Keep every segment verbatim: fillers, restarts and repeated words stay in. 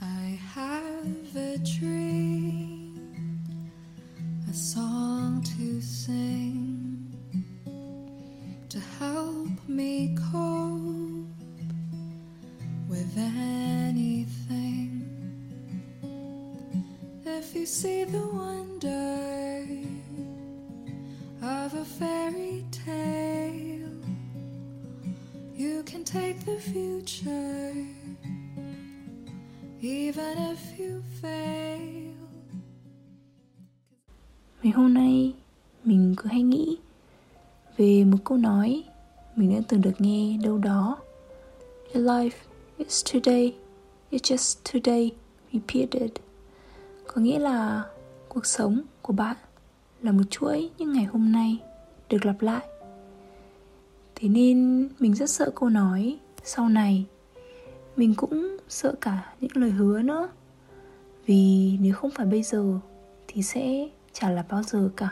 I have a dream, a song to sing, to help me cope with anything. If you see the wonder of a fairy tale, you can take the future. Even if you fail. Mấy hôm nay mình cứ hay nghĩ về một câu nói mình đã từng được nghe đâu đó. Your life is today, it's just today repeated. Có nghĩa là cuộc sống của bạn là một chuỗi những ngày hôm nay được lặp lại. Thế nên mình rất sợ câu nói sau này. Mình cũng sợ cả những lời hứa nữa. Vì nếu không phải bây giờ thì sẽ chả là bao giờ cả.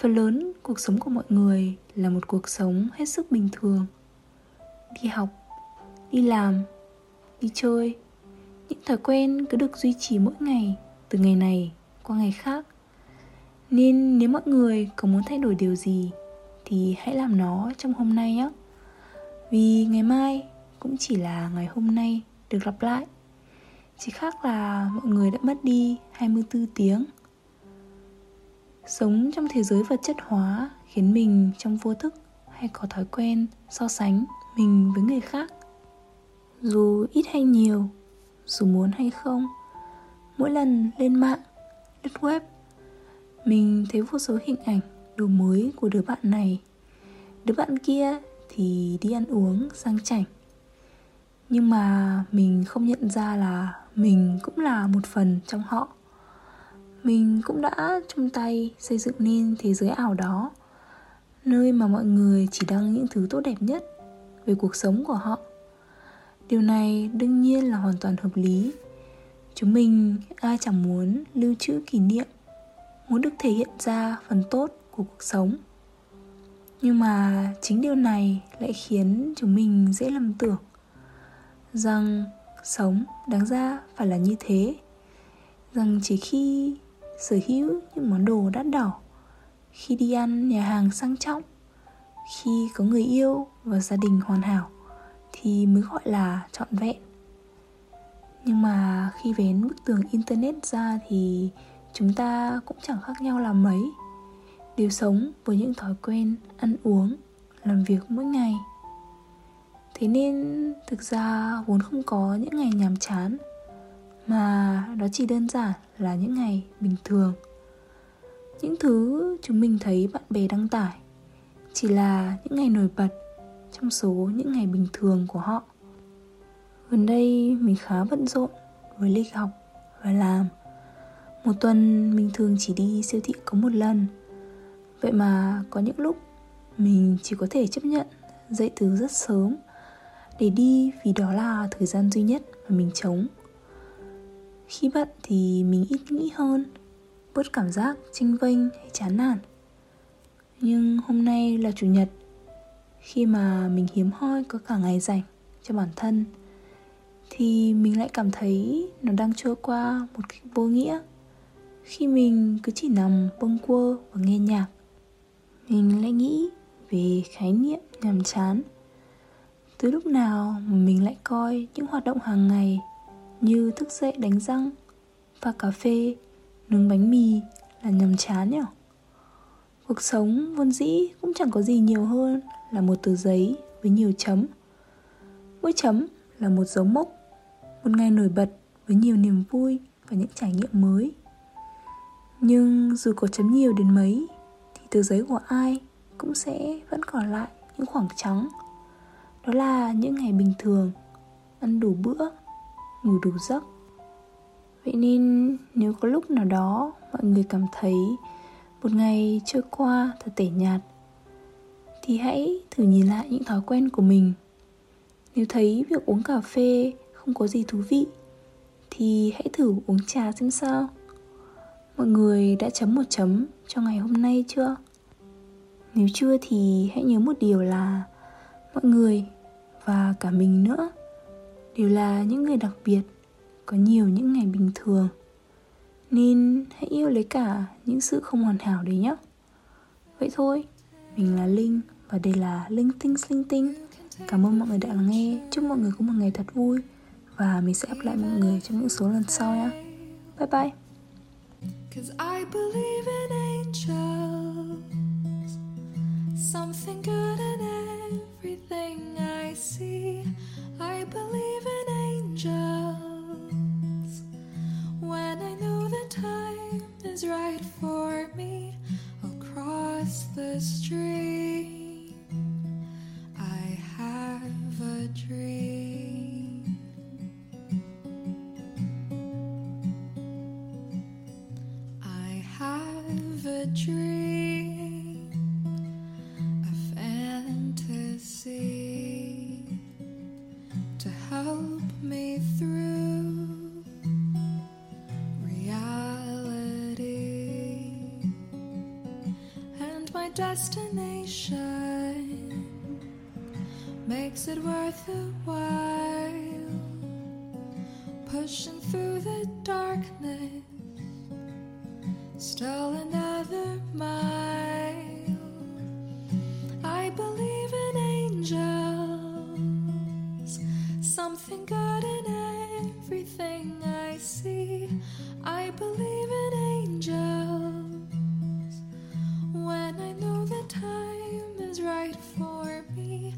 Phần lớn cuộc sống của mọi người là một cuộc sống hết sức bình thường. Đi học, đi làm, đi chơi. Những thói quen cứ được duy trì mỗi ngày, từ ngày này qua ngày khác. Nên nếu mọi người có muốn thay đổi điều gì thì hãy làm nó trong hôm nay nhé. Vì ngày mai cũng chỉ là ngày hôm nay được lặp lại. Chỉ khác là mọi người đã mất đi hai mươi bốn tiếng. Sống trong thế giới vật chất hóa khiến mình trong vô thức hay có thói quen so sánh mình với người khác. Dù ít hay nhiều, dù muốn hay không, mỗi lần lên mạng, lướt web, mình thấy vô số hình ảnh đồ mới của đứa bạn này. Đứa bạn kia thì đi ăn uống sang chảnh. Nhưng mà mình không nhận ra là mình cũng là một phần trong họ. Mình cũng đã chung tay xây dựng nên thế giới ảo đó, nơi mà mọi người chỉ đăng những thứ tốt đẹp nhất về cuộc sống của họ. Điều này đương nhiên là hoàn toàn hợp lý. Chúng mình ai chẳng muốn lưu trữ kỷ niệm, muốn được thể hiện ra phần tốt của cuộc sống. Nhưng mà chính điều này lại khiến chúng mình dễ lầm tưởng rằng sống đáng ra phải là như thế. Rằng chỉ khi sở hữu những món đồ đắt đỏ, khi đi ăn nhà hàng sang trọng, khi có người yêu và gia đình hoàn hảo thì mới gọi là trọn vẹn. Nhưng mà khi vén bức tường internet ra thì chúng ta cũng chẳng khác nhau là mấy. Đều sống với những thói quen ăn uống, làm việc mỗi ngày. Thế nên thực ra vốn không có những ngày nhàm chán, mà đó chỉ đơn giản là những ngày bình thường. Những thứ chúng mình thấy bạn bè đăng tải chỉ là những ngày nổi bật trong số những ngày bình thường của họ. Gần đây mình khá bận rộn với lịch học và làm. Một tuần mình thường chỉ đi siêu thị có một lần. Vậy mà có những lúc mình chỉ có thể chấp nhận dậy từ rất sớm để đi, vì đó là thời gian duy nhất mà mình trống. Khi bận thì mình ít nghĩ hơn, bớt cảm giác chênh vênh hay chán nản. Nhưng hôm nay là chủ nhật, khi mà mình hiếm hoi có cả ngày rảnh cho bản thân, thì mình lại cảm thấy nó đang trôi qua một cách vô nghĩa. Khi mình cứ chỉ nằm bâng quơ và nghe nhạc, mình lại nghĩ về khái niệm nhàm chán. Từ lúc nào mà mình lại coi những hoạt động hàng ngày như thức dậy đánh răng, pha cà phê, nướng bánh mì là nhàm chán nhỉ? Cuộc sống vốn dĩ cũng chẳng có gì nhiều hơn là một tờ giấy với nhiều chấm. Mỗi chấm là một dấu mốc, một ngày nổi bật với nhiều niềm vui và những trải nghiệm mới. Nhưng dù có chấm nhiều đến mấy thì tờ giấy của ai cũng sẽ vẫn còn lại những khoảng trống. Đó là những ngày bình thường, ăn đủ bữa, ngủ đủ giấc, Vậy nên nếu có lúc nào đó mọi người cảm thấy một ngày trôi qua thật tẻ nhạt, thì hãy thử nhìn lại những thói quen của mình. Nếu thấy việc uống cà phê không có gì thú vị, thì hãy thử uống trà xem sao. Mọi người đã chấm một chấm cho ngày hôm nay chưa? Nếu chưa thì hãy nhớ một điều là mọi người và cả mình nữa đều là những người đặc biệt, có nhiều những ngày bình thường. Nên hãy yêu lấy cả những sự không hoàn hảo đấy nhé. Vậy thôi, mình là Linh và đây là Linh Tinh Linh Tinh. Cảm ơn mọi người đã lắng nghe. Chúc mọi người có một ngày thật vui. Và mình sẽ gặp lại mọi người trong những số lần sau nha. Bye bye. 'Cause I believe in angels, something good in everything I see. I believe in angels, when I know the time is right for me, I'll cross the stream. I have a dream. A dream, a fantasy to help me through reality, and my destination makes it worth a while, pushing through the darkness, still another mile. I believe in angels, something good in everything I see. I believe in angels, when I know the time is right for me.